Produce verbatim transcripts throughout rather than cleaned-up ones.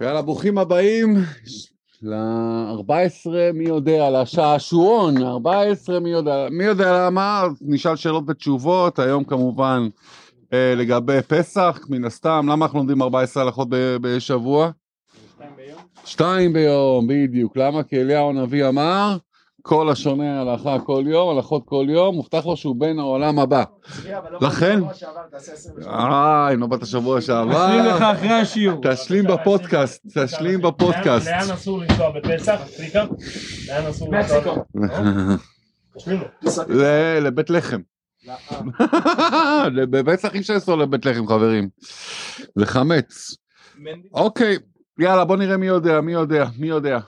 יאללה, ברוכים הבאים ל-ארבע עשרה, מי יודע, לשעשועון, ארבע עשרה, מי יודע, מי יודע למה, נשאל שאלות ותשובות, היום כמובן אה, לגבי פסח, מן הסתם, למה אנחנו לומדים ארבע עשרה הלכות ב- בשבוע? שתיים ביום. שתיים ביום, בדיוק, למה? כי אליהו הנביא אמר, כל השונה הלכה כל יום, הלכות כל יום, מובטח לו שהוא בין העולם הבא. לכן, איי, נובת השבוע שעבר. תשלים לך אחרי השיעור. תשלים בפודקאסט, תשלים בפודקאסט. לאן אסור לנסוע בפסח? סליקה? לאן אסור לנסוע? מקסיקו. לבית לחם. בפסח אי אפשר לנסוע לבית לחם, חברים. לחמץ. אוקיי, יאללה, בוא נראה מי יודע, מי יודע, מי יודע.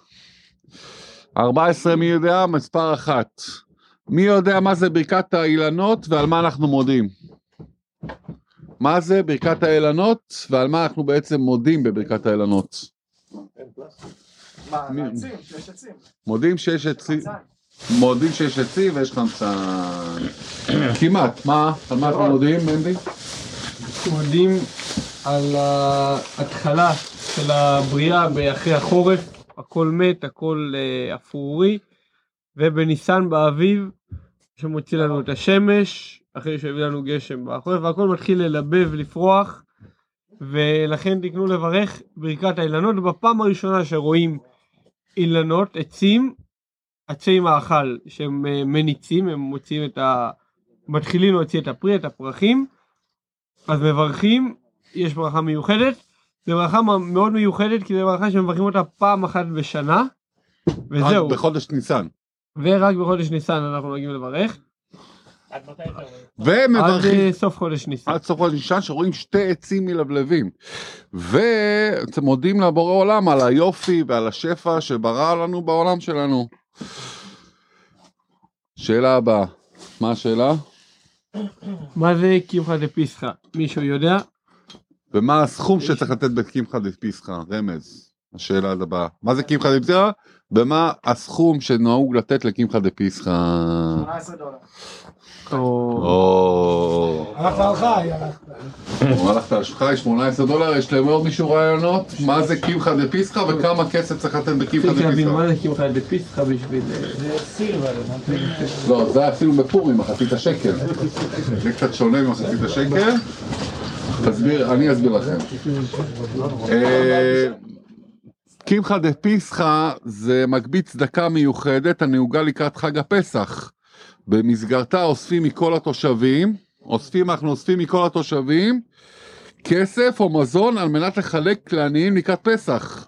ארבע עשרה מי יודע, מספר אחת. מי יודע מה זה ברכת האילנות ועל מה אנחנו מודים? מה זה ברכת האילנות ועל מה אנחנו בעצם מודים בברכת האילנות? מה, עצים, שיש עצים. מודים שיש עצים. מודים שיש עצים ויש חמצן. כמעט, מה? על מה אנחנו מודים, מנדי? מודים על ההתחלה של הבריאה באחרי החורף. הכל מת, הכל אפורי, ובניסן באביב, שמוציא לנו את השמש, אחרי שהביא לנו גשם בחורף, והכל מתחיל ללבב, לפרוח, ולכן תקנו לברך ברכת האילנות, בפעם הראשונה שרואים אילנות, עצים, עצי מאכל, שהם מניצים, הם מוציאים את ה... מתחילים להוציא את הפרי, את הפרחים, אז מברכים, יש ברכה מיוחדת, זו ברכה מאוד מיוחדת, כי זו ברכה שמברכים אותה פעם אחת בשנה, וזהו. רק בחודש ניסן. ורק בחודש ניסן אנחנו נוהגים לברך. עד מתי זה? ומברכים. עד סוף חודש ניסן. עד סוף חודש ניסן, שרואים שתי עצים מלבלבים. ומודים לבורא עולם על היופי ועל השפע שברא לנו בעולם שלנו. שאלה הבאה. מה השאלה? מה זה קמחא דפסחא? מישהו יודע? ומה הסכום שצריך לתת בקמחא דפסחא? רמז, השאלה הבאה. מה זה קמחא דפסחא? ומה הסכום שנהוג לתת לקמחא דפסחא? שמונה עשרה דולר. או... הלכת על חי, הלכת. הלכת על חי, שמונה עשרה דולר, יש להם עוד מישהו רעיונות? מה זה קמחא דפסחא וכמה כסף צריך לתת בקמחא דפסחא? תגיד, מה זה קמחא דפסחא בשביל... זה סילבר. לא, זה היה אפילו בפור ממחצית השקל. זה קצת שונה ממחצית השקל. תסביר, אני אסביר לכם. קמחא דפסחא זה מקבית צדקה מיוחדת הנהוגה לקראת חג הפסח. במסגרתה אוספים מכל התושבים, אוספים, אנחנו אוספים מכל התושבים, כסף או מזון על מנת לחלק לעניים לקראת פסח.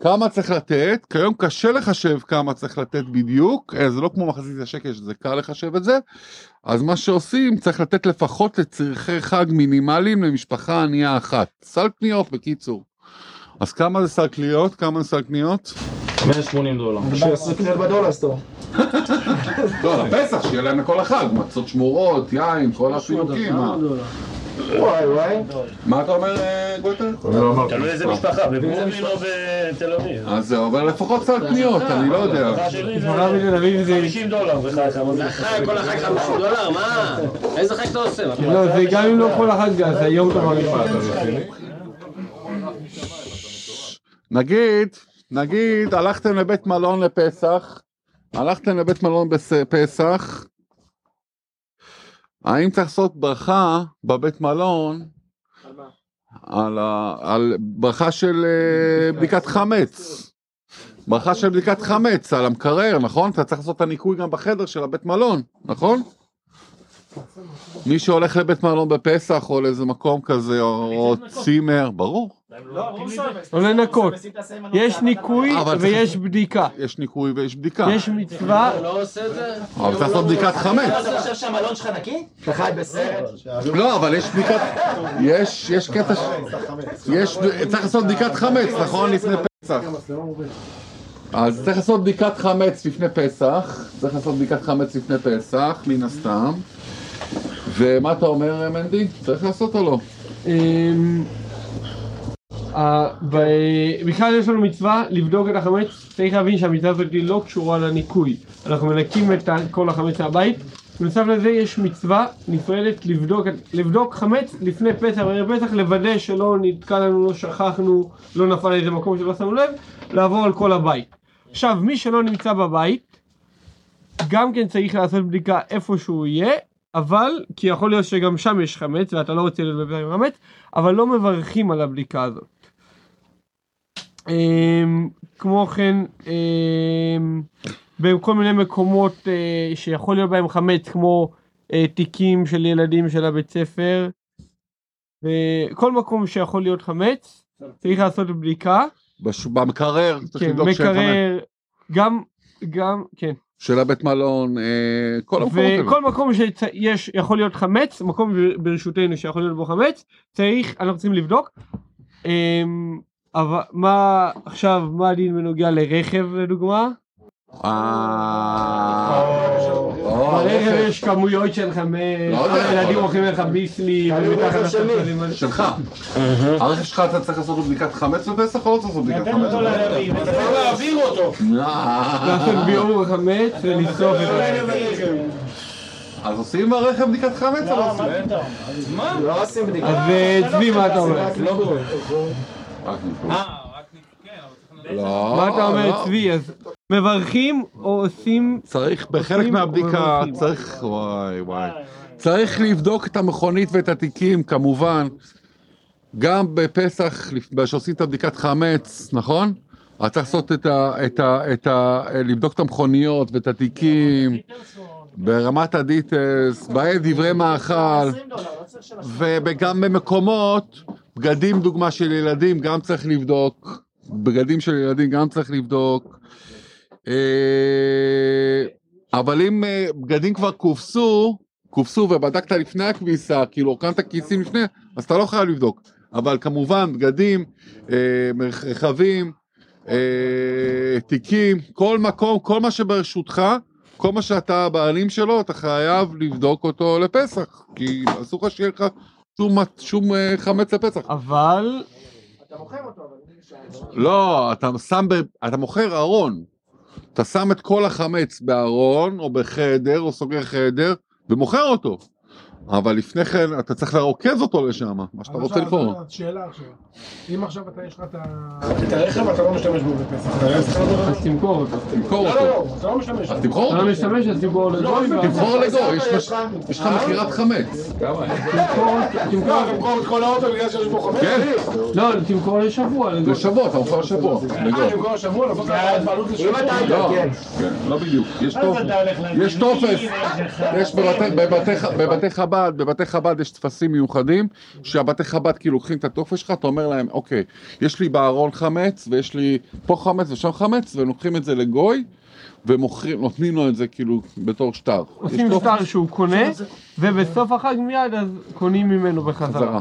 כמה צריך לתת? כיום קשה לחשב כמה צריך לתת בדיוק, זה לא כמו מחזית השקל שזה קל לחשב את זה, אז מה שעושים, צריך לתת לפחות לצרכי חג מינימליים למשפחה ענייה אחת. סל קניות בקיצור. אז כמה זה סל קניות? כמה זה סל קניות? מאה ושמונים דולר. שעשו קניות בדולר סטור. לא, לפסח, שיהיה להם לכל החג, מצות שמורות, יין, כל הפינוקים. וואי וואי. מה אתה אומר, גוטר? תלוי איזה משפחה, בפורים או בתל אביב. אז זה עובר לפחות סל קניות, אני לא יודע. חמישים דולר בחג. לחג, כל החג חמישים דולר, מה? איזה חג אתה עושה? לא, זה גם אם לא כל החג, אז היום אתה מריפה. נגיד, נגיד, הלכתם לבית מלון לפסח, הלכתם לבית מלון בפסח, האם צריך לעשות ברכה בבית מלון על, ה... על ברכה של בדיקת חמץ, ברכה של בדיקת חמץ על המקרר, נכון? אתה צריך לעשות את הניקוי גם בחדר של הבית מלון, נכון? מי שהולך לבית מלון בפסח או לאיזה מקום כזה או צימר, ברור. לא לנקות, יש ניקוי ויש בדיקה. יש ניקוי ויש בדיקה. יש מצווה. לא עושה את זה. אבל צריך לעשות בדיקת חמץ. אתה חושב שהמלון שלך נקי? אתה חי בסרט. לא, אבל יש בדיקת... יש קטע... צריך לעשות בדיקת חמץ, נכון? לפני פסח. אז צריך לעשות בדיקת חמץ לפני פסח. צריך לעשות בדיקת חמץ לפני פסח, מן הסתם. ומה אתה אומר, מנדי? צריך לעשות או לא? בכלל יש לנו מצווה לבדוק את החמץ, צריך להבין שהמצווה הזאת לא קשורה לניקוי. אנחנו מנקים את כל החמץ מהבית, בנוסף לזה יש מצווה נפרדת לבדוק, לבדוק חמץ לפני פסח, הרי פסח לוודא שלא נתקע לנו, לא שכחנו, לא נפל איזה מקום שלא שמנו לב, לעבור על כל הבית. עכשיו מי שלא נמצא בבית, גם כן צריך לעשות בדיקה איפה שהוא יהיה, אבל, כי יכול להיות שגם שם יש חמץ ואתה לא רוצה להיות בפסח עם חמץ, אבל לא מברכים על הבדיקה הזאת. כמו כן, בכל מיני מקומות שיכול להיות בהם חמץ, כמו תיקים של ילדים של הבית ספר, וכל מקום שיכול להיות חמץ, צריך לעשות בדיקה. במקרר, צריך לבדוק של חמץ. מקרר, גם, גם, כן. של הבית מלון, כל המקומות. וכל מקום שיכול להיות חמץ, מקום ברשותנו שיכול להיות בו חמץ, צריך, אנחנו צריכים לבדוק. אבל מה עכשיו, מה הדין בנוגע לרכב לדוגמה? ברכב יש כמויות של חמץ, ילדים הולכים לך ביסלים שלך. הרכב שלך אתה צריך לעשות בדיקת חמץ בפסח או לא צריך לעשות בדיקת חמץ? נתן אותו ללווים, אתה צריך להעביר אותו. לעשות ביעור חמץ ולסוף את הרכב. אז עושים ברכב בדיקת חמץ או לא עושים? מה? לא עושים בדיקת חמץ. אז צבי, מה אתה אומר? רק ניקוי. לא. מה אתה אומר צבי? אז מברכים או עושים? צריך בחלק מהבדיקה, צריך, וואי וואי. צריך לבדוק את המכונית ואת התיקים, כמובן. גם בפסח, כשעושים את הבדיקת חמץ, נכון? אתה צריך לעשות את ה... לבדוק את המכוניות ואת התיקים. ברמת הדיטלס, בהם דברי מאכל. וגם במקומות... בגדים דוגמה של ילדים גם צריך לבדוק, בגדים של ילדים גם צריך לבדוק, אבל אם בגדים כבר קופסו, קופסו ובדקת לפני הכביסה, כאילו הורקנת כיסים לפני, אז אתה לא חייב לבדוק, אבל כמובן בגדים, רכבים, תיקים, כל מקום, כל מה שברשותך, כל מה שאתה בעלים שלו, אתה חייב לבדוק אותו לפסח, כי אסור שיהיה לך, שום, שום uh, חמץ לפסח. אבל... אתה מוכר אותו, אבל... לא, אתה שם... ב... אתה מוכר ארון. אתה שם את כל החמץ בארון, או בחדר, או סוגר חדר, ומוכר אותו. אבל לפני כן, אתה צריך לרוכז אותו לשם, מה שאתה רוצה לפעול. שאלה עכשיו. אם עכשיו אתה יש לך את ה... את הרכב אתה לא משתמש בו בפסח. אז תמכור אותו. תמכור אותו. לא, לא, לא, אתה לא משתמש. אז תמכור אותו. אתה לא משתמש, אז תמכור לגוי. תמכור לגוי, יש לך מכירת חמץ. כמה? תמכור אותו. תמכור את כל האוטו בגלל שיש בו חמץ? כן. לא, תמכור לשבוע. לשבוע, אתה מוכר לשבוע. אה, תמכור לשבוע, לפחות את בעלות לשבוע. לא, לא בדיוק. יש טופס. יש בבתי חב"ד. בבתי חב"ד יש תפסים מיוחדים שהבתי חב"ד כאילו לוקחים את התופס שלך, אתה אומר להם אוקיי, יש לי בארון חמץ ויש לי פה חמץ ושם חמץ, ולוקחים את זה לגוי ומוכרים, נותנים לו את זה כאילו בתור שטר, עושים שטר שהוא קונה ובסוף החג מיד אז קונים ממנו בחזרה,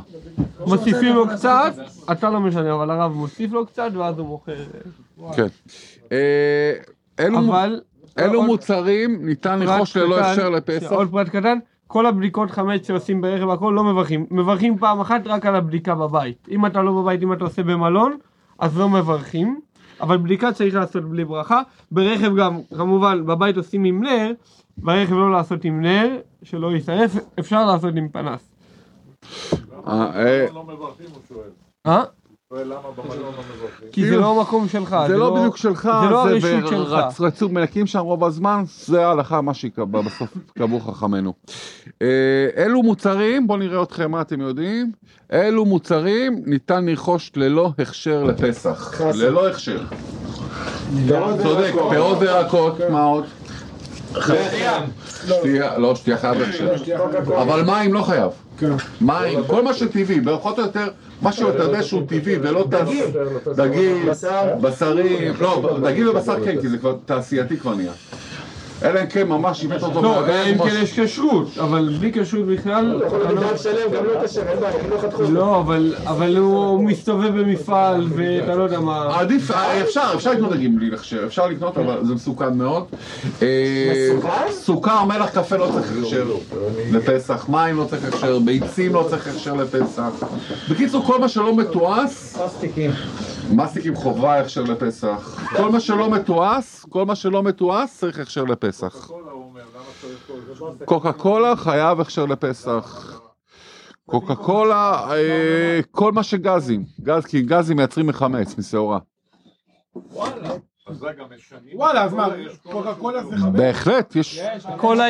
מוסיפים לו קצת, אתה לא משנה אבל הרב מוסיף לו קצת ואז הוא מוכר. כן, אלו מוצרים ניתן לרכוש ללא הכשר לפסח. עוד פרט קטן, כל הבדיקות חמץ שעושים ברכב, הכל לא מברכים. מברכים פעם אחת רק על הבדיקה בבית. אם אתה לא בבית, אם אתה עושה במלון, אז לא מברכים. אבל בדיקה צריך לעשות בלי ברכה. ברכב גם, כמובן, בבית עושים עם נר, ברכב לא לעשות עם נר, שלא יסעף, אפשר לעשות עם פנס. לא מברכים, הוא שואל. אה? כי זה לא המקום שלך, זה לא בדיוק שלך, זה רצו מנקים שם רוב הזמן, זה ההלכה מה שיקבע בסוף קבעו חכמנו. אלו מוצרים, בואו נראה אתכם מה אתם יודעים, אלו מוצרים ניתן לרכוש ללא הכשר לפסח. ללא הכשר, צודק, פירות וירקות, מה עוד? שתייה, לא שתייה חייב הכשר, אבל מים לא חייב. מים, כל מה שטבעי, בערכות יותר, משהו אתה יודע שהוא טבעי ולא דגים, דגים, בשרים, לא, דגים ובשר כן, כי זה כבר תעשייתי כבר נהיה. אלא אם כן ממש יבט אותו. לא, אלא אם כן יש כשרות, אבל בלי כשרות בכלל... אתה יכול לדעת שלם, גם לא כשרות, אין בעיה, לא חתכו. לא, אבל הוא מסתובב במפעל ואתה לא יודע מה... עדיף, אפשר, אפשר לקנות דגים בלי הכשר, אפשר לקנות, אבל זה מסוכן מאוד. מסוכן? סוכר, מלח, קפה לא צריך הכשר לפסח, מים לא צריך הכשר, ביצים לא צריך הכשר לפסח. בקיצור, כל מה שלא מתועש... מסטיקים. מסטיקים חובה הכשר לפסח. כל מה שלא מתועש, כל מה שלא מתועש צריך הכשר לפסח. קוקה קולה חייב הכשר לפסח. קוקה קולה, כל מה שגזים, גז, כי גזים מייצרים מחמץ, משעורה. וואלה. אז זה גם משנים. וואלה, אז מה, קוקה קולה זה חמץ? בהחלט, יש. קולה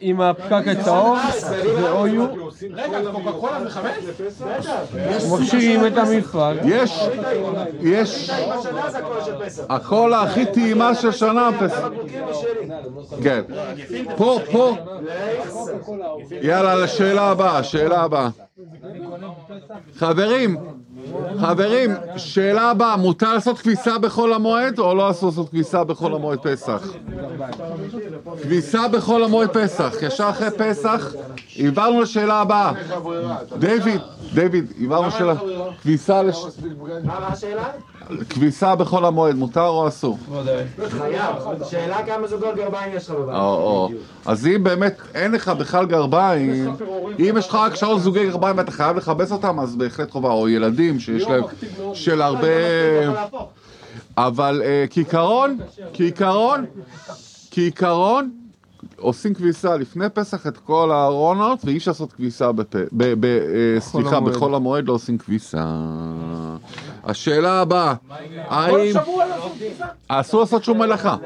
עם הפקק הצהוב, זה אויו. רגע, קוקה קולה זה חמץ? מכשירים את המפעל. יש, יש. הקולה הכי טעימה של שנה. כן. פה, פה. יאללה, לשאלה הבאה, שאלה הבאה. חברים, חברים, שאלה הבאה, מותר לעשות כביסה בחול המועד או לא לעשות כביסה בחול המועד פסח? כביסה בחול המועד פסח, ישר אחרי פסח, עברנו לשאלה הבאה. דיוויד, דיוויד, עברנו לשאלה, כביסה לש... מה השאלה? כביסה בחול המועד, מותר או אסור? חייב, שאלה כמה זוגות גרביים יש לך בבית. אז אם באמת אין לך בכלל גרביים, אם יש לך רק שלוש זוגי גרביים ואתה חייב לחבס אותם, אז בהחלט חובה, או ילדים שיש להם של הרבה... אבל כעיקרון, כעיקרון, כעיקרון, עושים כביסה לפני פסח את כל הארונות, ואי אפשר לעשות כביסה, סליחה, בחול המועד לא עושים כביסה. השאלה הבאה, האם... אסור לעשות שום מלאכה.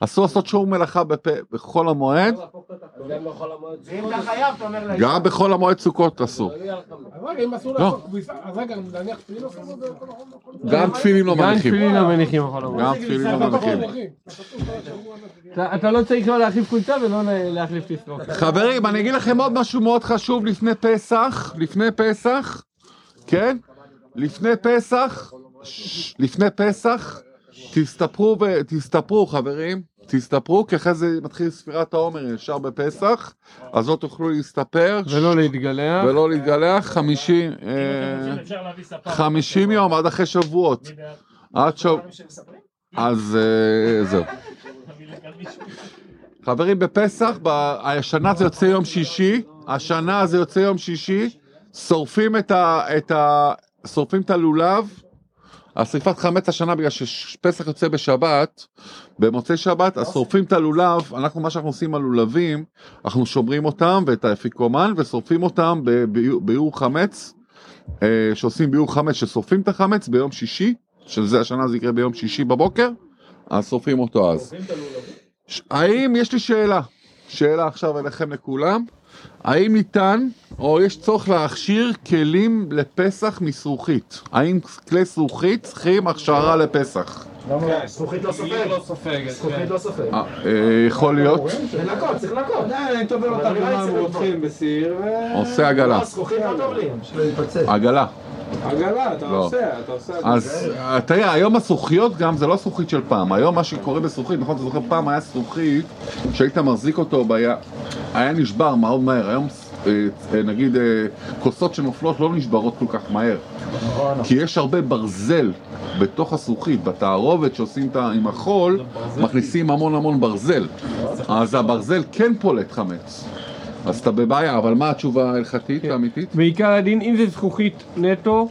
אסור לעשות שום מלאכה בחול המועד. גם בחול המועד סוכות אסור. גם תפילים לא מניחים. גם תפילים לא מניחים. גם תפילים לא מניחים. אתה לא צריך לא להחליף חולצה ולא להחליף תסרוק. חברים, אני אגיד לכם עוד משהו מאוד חשוב לפני פסח. לפני פסח, כן? לפני פסח, לפני פסח, תסתפרו, תסתפרו חברים, תסתפרו, כי אחרי זה מתחיל ספירת העומר ישר בפסח, אז לא תוכלו להסתפר ולא להתגלח, ולא להתגלח, חמישים יום עד אחרי שבועות, עד שוב, אז זהו. חברים, בפסח, השנה זה יוצא יום שישי, השנה זה יוצא יום שישי, שורפים את ה... שורפים את הלולב, השריפת חמץ השנה, בגלל שפסח יוצא בשבת, במוצאי שבת, אז שורפים את הלולב, אנחנו, מה שאנחנו עושים הלולבים, אנחנו שומרים אותם ואת האפיקומן, ושורפים אותם ביעור חמץ, שעושים ביעור חמץ, ששורפים את החמץ ביום שישי, שזה השנה זה יקרה ביום שישי בבוקר, אז שורפים אותו אז. האם, יש לי שאלה, שאלה עכשיו אליכם לכולם, האם ניתן, או יש צורך להכשיר כלים לפסח מסרוכית? האם כלי סרוכית צריכים הכשרה לפסח? סרוכית לא סופגת. סרוכית לא סופגת. יכול להיות. לנקות, צריך לנקות. אני טובל אותם במרותחים בסיר. עושה עגלה. סרוכית לא טובלים. עגלה. עגלה, אתה עושה, אתה עושה. אז תראה, היום הסרוכיות גם זה לא סרוכית של פעם. היום מה שקורה בסרוכית, נכון, אתה זוכר, פעם היה סרוכית, כשהיית מחזיק אותו, היה נשבר מאוד מהר. היום נגיד כוסות שנופלות לא נשברות כל כך מהר, כי יש הרבה ברזל בתוך הסרוכית, בתערובת שעושים עם החול, מכניסים המון המון ברזל, אז הברזל כן פולט חמץ. אז אתה בבעיה, אבל מה התשובה ההלכתית האמיתית? בעיקר הדין, אם זה זכוכית נטו,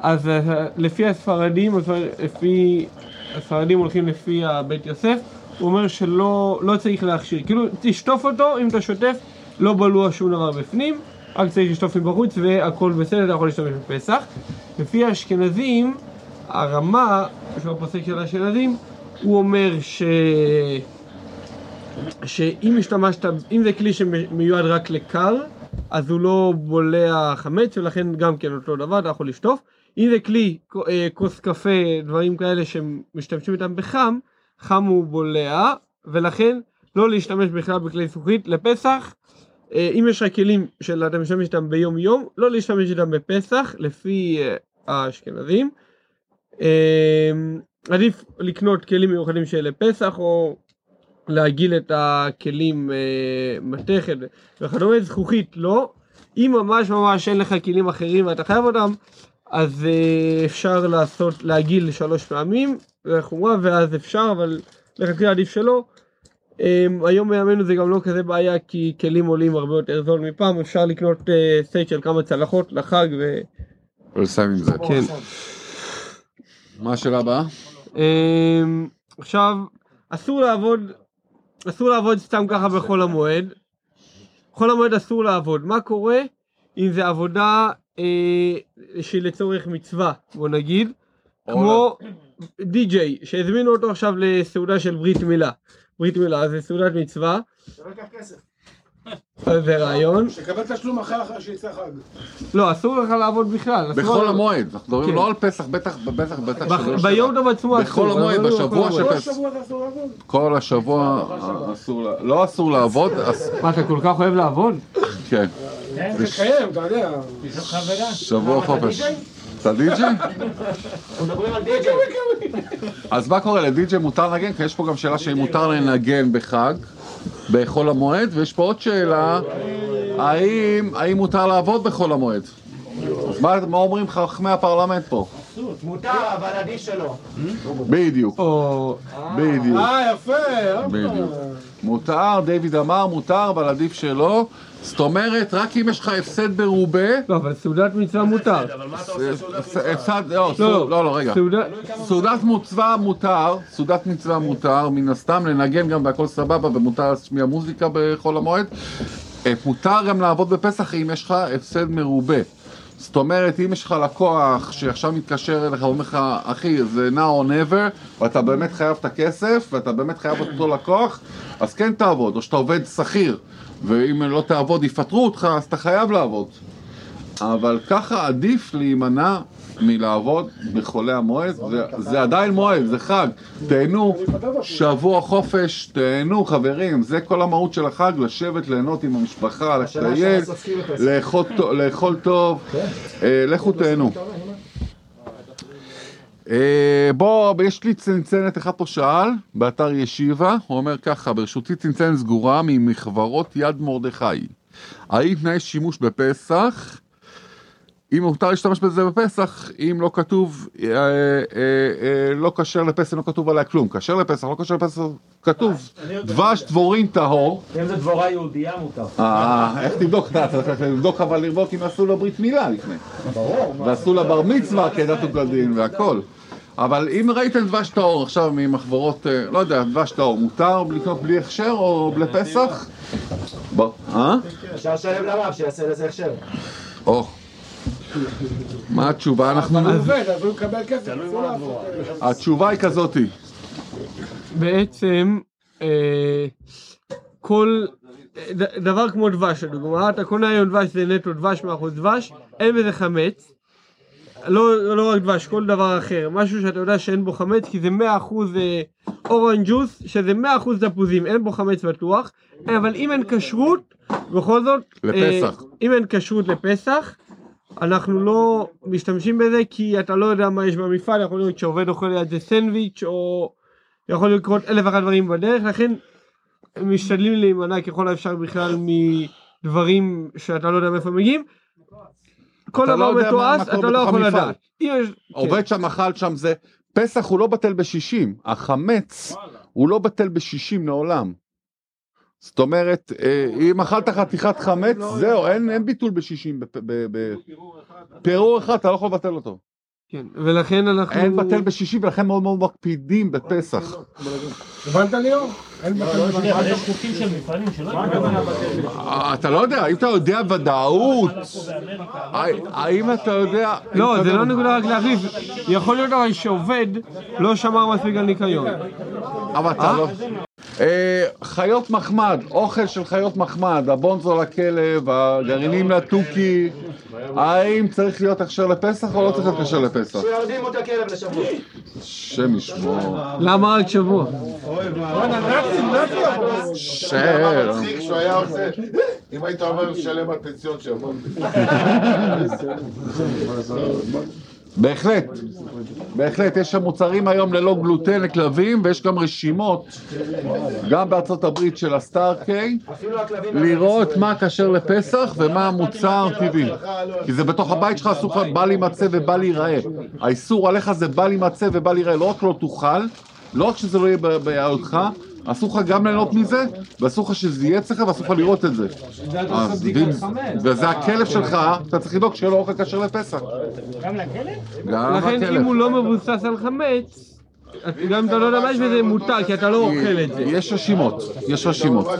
אז לפי הספרדים, לפי הספרדים הולכים לפי הבית יוסף, הוא אומר שלא לא צריך להכשיר, כאילו תשטוף אותו, אם אתה שוטף, לא בלוע שום דבר בפנים, רק צריך לשטוף מבחוץ והכל בסדר, אתה יכול להשתמש בפסח. לפי האשכנזים, הרמה, שהוא הפוסק של האשכנזים, הוא אומר ש... שאם השתמשת, אם זה כלי שמיועד רק לקר, אז הוא לא בולע חמץ, ולכן גם כן אותו דבר, אתה יכול לשטוף. אם זה כלי, כוס קפה, דברים כאלה שמשתמשים איתם בחם, חם הוא בולע, ולכן לא להשתמש בכלל בכלי זכוכית לפסח. אם יש הכלים שאתה משתמש איתם ביום יום, לא להשתמש איתם בפסח, לפי האשכנזים. עדיף לקנות כלים מיוחדים של פסח, או להגיל את הכלים מתכת וכדומה. זכוכית לא. אם ממש ממש אין לך כלים אחרים ואתה חייב אותם, אז אפשר לעשות, להגיל שלוש פעמים, וחומרה, ואז אפשר, אבל לכתחילה עדיף שלא. היום בימינו זה גם לא כזה בעיה, כי כלים עולים הרבה יותר זול מפעם, אפשר לקנות סט של כמה צלחות לחג ו... ולסיים עם זה. כן. מה השאלה הבאה? עכשיו, אסור לעבוד אסור לעבוד סתם ככה בחול המועד. חול המועד אסור לעבוד. מה קורה אם זה עבודה אה, שלצורך מצווה, בוא נגיד, כמו די-ג'יי, שהזמינו אותו עכשיו לסעודה של ברית מילה. ברית מילה, זה סעודת מצווה. שרקח כסף. זה רעיון. שקבל תשלום אחר אחר שיצא חג. לא, אסור לך לעבוד בכלל. בכל המועד, אנחנו מדברים לא על פסח, בטח, בטח, בטח. ביום טוב עצמו אסור. בכל המועד, בשבוע של פסח. כל השבוע אסור, לא אסור לעבוד. מה, אתה כל כך אוהב לעבוד? כן. זה קיים, אתה יודע. שבוע חופש. אתה די-ג'י? מדברים על די-ג'י. אז מה קורה, לדי-ג'י מותר לנגן? כי יש פה גם שאלה שאם מותר לנגן בחג, בחול המועד, ויש פה עוד שאלה, האם, האם מותר לעבוד בחול המועד? אז מה, מה אומרים חכמי הפרלמנט פה? מותר, אבל עדיף שלא. בדיוק. בדיוק. אה, יפה. בדיוק. מותר, דיוויד אמר, מותר, אבל עדיף שלא. זאת אומרת, רק אם יש לך הפסד ברובה... לא, אבל סעודת מצווה מותר. אבל מה אתה עושה סעודת מצווה? לא, לא, רגע. סעודת מצווה מותר, סעודת מצווה מותר, מן הסתם לנגן גם והכל סבבה, ומותר להשמיע מוזיקה בחול המועד. מותר גם לעבוד בפסח אם יש לך הפסד מרובה. זאת אומרת, אם יש לך לקוח שעכשיו מתקשר אליך ואומר לך, אחי, זה now or never, ואתה באמת חייב את הכסף, ואתה באמת חייב את אותו לקוח, אז כן תעבוד, או שאתה עובד שכיר, ואם לא תעבוד יפטרו אותך, אז אתה חייב לעבוד. אבל ככה עדיף להימנע מלעבוד בחולי המועד, זה, זה עדיין מועד, זה חג, תהנו, שבוע חופש, תהנו חברים, זה כל המהות של החג, לשבת, ליהנות עם המשפחה, לטייל, לאכול, לאכול טוב, לכו תהנו. בוא, יש לי צנצנת, אחד פה שאל, באתר ישיבה, הוא אומר ככה, ברשותי צנצנת סגורה ממחברות יד מרדכי, האם תנאי שימוש בפסח? אם מותר להשתמש בזה בפסח, אם לא כתוב, אה, אה, אה, לא כשר לפסח, לא כתוב עליה כלום. כשר לפסח, לא כשר לפסח, כתוב דבש דבורין טהור. אם זה דבורה יהודייה מותר. אה, איך תבדוק? תבדוק אבל לראות אם עשו לו ברית מילה לפני. ברור. ועשו לה בר מצווה כדת וכדין והכל. אבל אם ראיתם דבש טהור עכשיו ממחברות, לא יודע, דבש טהור, מותר לקנות בלי הכשר או לפסח? בוא, אה? אפשר לשלם לרב שיעשה לזה הכשר. או. מה התשובה? אנחנו עובד, אבל הוא קבל כסף. התשובה היא כזאת. בעצם, כל דבר כמו דבש, לדוגמה, אתה קונה היום דבש, זה נטו דבש, מאחוז דבש, אין בזה חמץ. לא רק דבש, כל דבר אחר. משהו שאתה יודע שאין בו חמץ, כי זה מאה אחוז אורנג' ג'וס, שזה מאה אחוז דפוזים, אין בו חמץ בטוח. אבל אם אין כשרות, בכל זאת, אם אין כשרות לפסח, אנחנו לא משתמשים בזה, כי אתה לא יודע מה יש במפעל, יכול להיות שעובד אוכל ליד זה סנדוויץ' או יכול לקרות אלף אחד דברים בדרך, לכן משתדלים להימנע ככל האפשר בכלל מדברים שאתה לא יודע מאיפה מגיעים. כל דבר מתועש, אתה לא יכול לדעת. עובד שם, אכל שם זה, פסח הוא לא בטל בשישים, החמץ הוא לא בטל בשישים לעולם. זאת אומרת, אם אכלת חתיכת חמץ, זהו, אין ביטול בשישים. פירור אחד, אתה לא יכול לבטל אותו. כן, ולכן אנחנו... אין בטל בשישים, ולכן מאוד מאוד מקפידים בפסח. הבנת לי אור? יש חוקים של מפעלים שלא... אתה לא יודע, אם אתה יודע ודאות... האם אתה יודע... לא, זה לא נקודה רק להחליף. יכול להיות הרי שעובד לא שמר מספיק על ניקיון. אבל אתה לא... חיות מחמד, אוכל של חיות מחמד, הבונזו לכלב, הגרעינים לתוכי, האם צריך להיות הכשר לפסח או לא צריך להיות הכשר לפסח? שירדים אותה כלב לשבוע. שם ישמור. למה רק שבוע? שר. מצחיק שהוא היה עושה, אם היית אומר שלם על פנסיון שיבוא. בהחלט, בהחלט, יש שם מוצרים היום ללא גלוטן לכלבים, ויש גם רשימות, גם בארצות הברית של הסטארקיי, לראות מה כשר לפסח ומה המוצר טבעי. כי זה בתוך הבית שלך אסור בא להימצא ובא להיראה. האיסור עליך זה בא להימצא ובא להיראה, לא רק לא תאכל, לא רק שזה לא יהיה ביעודך, אסור לך גם ליהנות מזה, ואסור לך שזה יהיה אצלך, ואסור לך לראות את זה. וזה הכלב שלך, אתה צריך לדאוג שיהיה לו אוכל כשר לפסח. גם לכלב? גם לכלב. לכן אם הוא לא מבוסס על חמץ, גם אם אתה לא למש וזה מותר, כי אתה לא אוכל את זה. יש רשימות, יש רשימות. אתה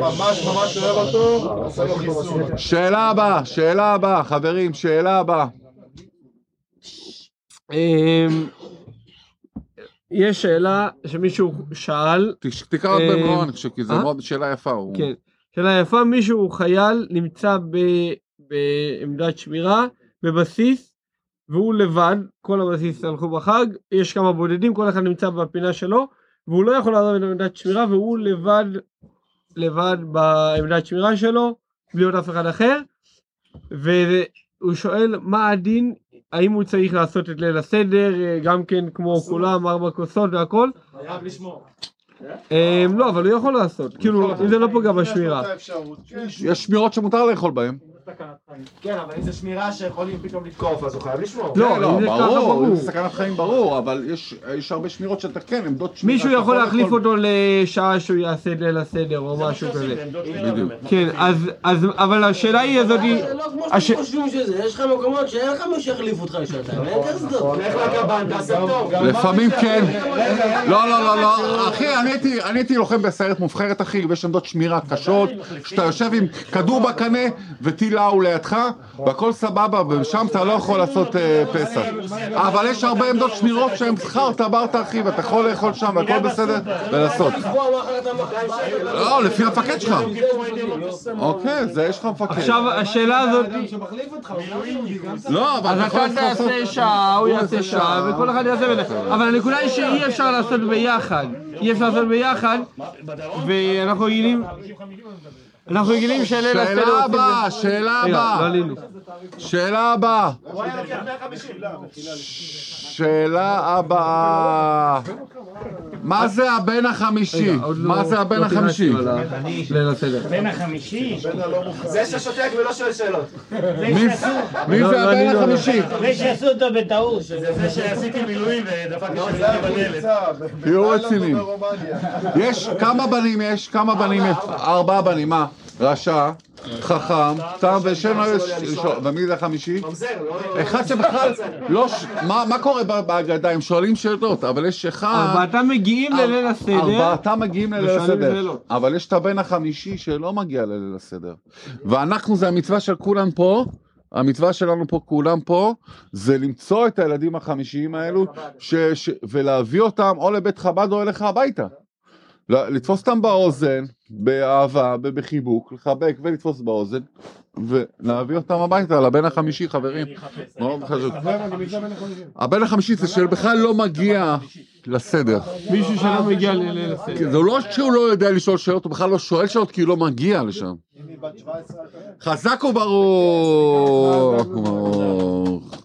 ממש ממש אוהב אותו, עושה לו חיסון. שאלה הבאה, שאלה הבאה, חברים, שאלה הבאה. יש שאלה שמישהו שאל. תקרא עוד במלואן, כי זו שאלה יפה. כן, שאלה יפה, מישהו חייל נמצא בעמדת שמירה, בבסיס, והוא לבד, כל הבסיס הלכו בחג, יש כמה בודדים, כל אחד נמצא בפינה שלו, והוא לא יכול לעזוב את עמדת שמירה, והוא לבד, לבד בעמדת שמירה שלו, בלי עוד אף אחד אחר, והוא שואל מה הדין, האם הוא צריך לעשות את ליל הסדר, גם כן כמו כולם, ארבע כוסות והכל. חייב לשמור. לא, אבל הוא יכול לעשות, כאילו, אם זה לא פוגע בשמירה. יש שמירות שמותר לאכול בהן. כן, אבל אם זה שמירה שיכולים פתאום לתקוף, אז הוא חייב לשמור. לא, לא, ברור, זה סכנת חיים ברור, אבל יש הרבה שמירות של תקן, עמדות שמירה. מישהו יכול להחליף אותו לשעה שהוא יעשה ליל הסדר או משהו כזה. כן, אז, אבל השאלה היא הזאת... זה לא כמו שאתם חושבים שזה, יש לך מקומות שאין לך מי שיחליף אותך לשעתיים, אין כסדות. לך לגבן, תעשה טוב. לפעמים כן. לא, לא, לא, אחי, אני... אני הייתי לוחם בסיירת מובחרת, אחי, ויש עמדות שמירה קשות, שאתה יושב עם כדור בקנה וטילה הוא לידך, והכל סבבה, ושם אתה לא יכול לעשות פסח. אבל יש הרבה עמדות שמירות שהן זכרת, אמרת, אחי, ואתה יכול לאכול שם, והכל בסדר, ולעשות. לא, לפי המפקד שלך. אוקיי, זה יש לך מפקד. עכשיו, השאלה הזאת... לא, אבל... אז אתה תעשה שעה, הוא יעשה שעה, וכל אחד יעשה בלך. אבל הנקודה היא שאי אפשר לעשות ביחד. אי אפשר לעשות ביחד, ואנחנו רגילים, אנחנו רגילים שאלה לסדר... שאלה הבאה, שאלה הבאה, שאלה הבאה, שאלה הבאה, מה זה הבן החמישי? מה זה הבן החמישי? בן החמישי? זה ששותק ולא שואל שאלות. מי זה הבן החמישי? זה שעשו אותו בטעות. זה שעשיתי מילואים ודפקתי שאלה בנלת. תהיו רצינים. יש, כמה בנים יש? כמה בנים יש? ארבעה בנים, מה? רשע, חכם, תם ושם ומי זה החמישי? אחד שבכלל לא, מה קורה בהגדה? הם שואלים שאלות, אבל יש אחד... ארבעתם מגיעים לליל הסדר. ארבעתם מגיעים לליל הסדר, אבל יש את הבן החמישי שלא מגיע לליל הסדר. ואנחנו, זה המצווה של כולם פה, המצווה שלנו פה, כולם פה, זה למצוא את הילדים החמישיים האלו, ולהביא אותם או לבית חב"ד או אליך הביתה. לתפוס אותם באוזן, באהבה, בחיבוק, לחבק ולתפוס באוזן, ולהביא אותם הביתה, לבן החמישי, חברים. מאוד חשוב. הבן החמישי זה שבכלל לא מגיע לסדר. מישהו שלא מגיע לסדר. זה לא שהוא לא יודע לשאול שאלות, הוא בכלל לא שואל שאלות, כי הוא לא מגיע לשם. חזק וברוך.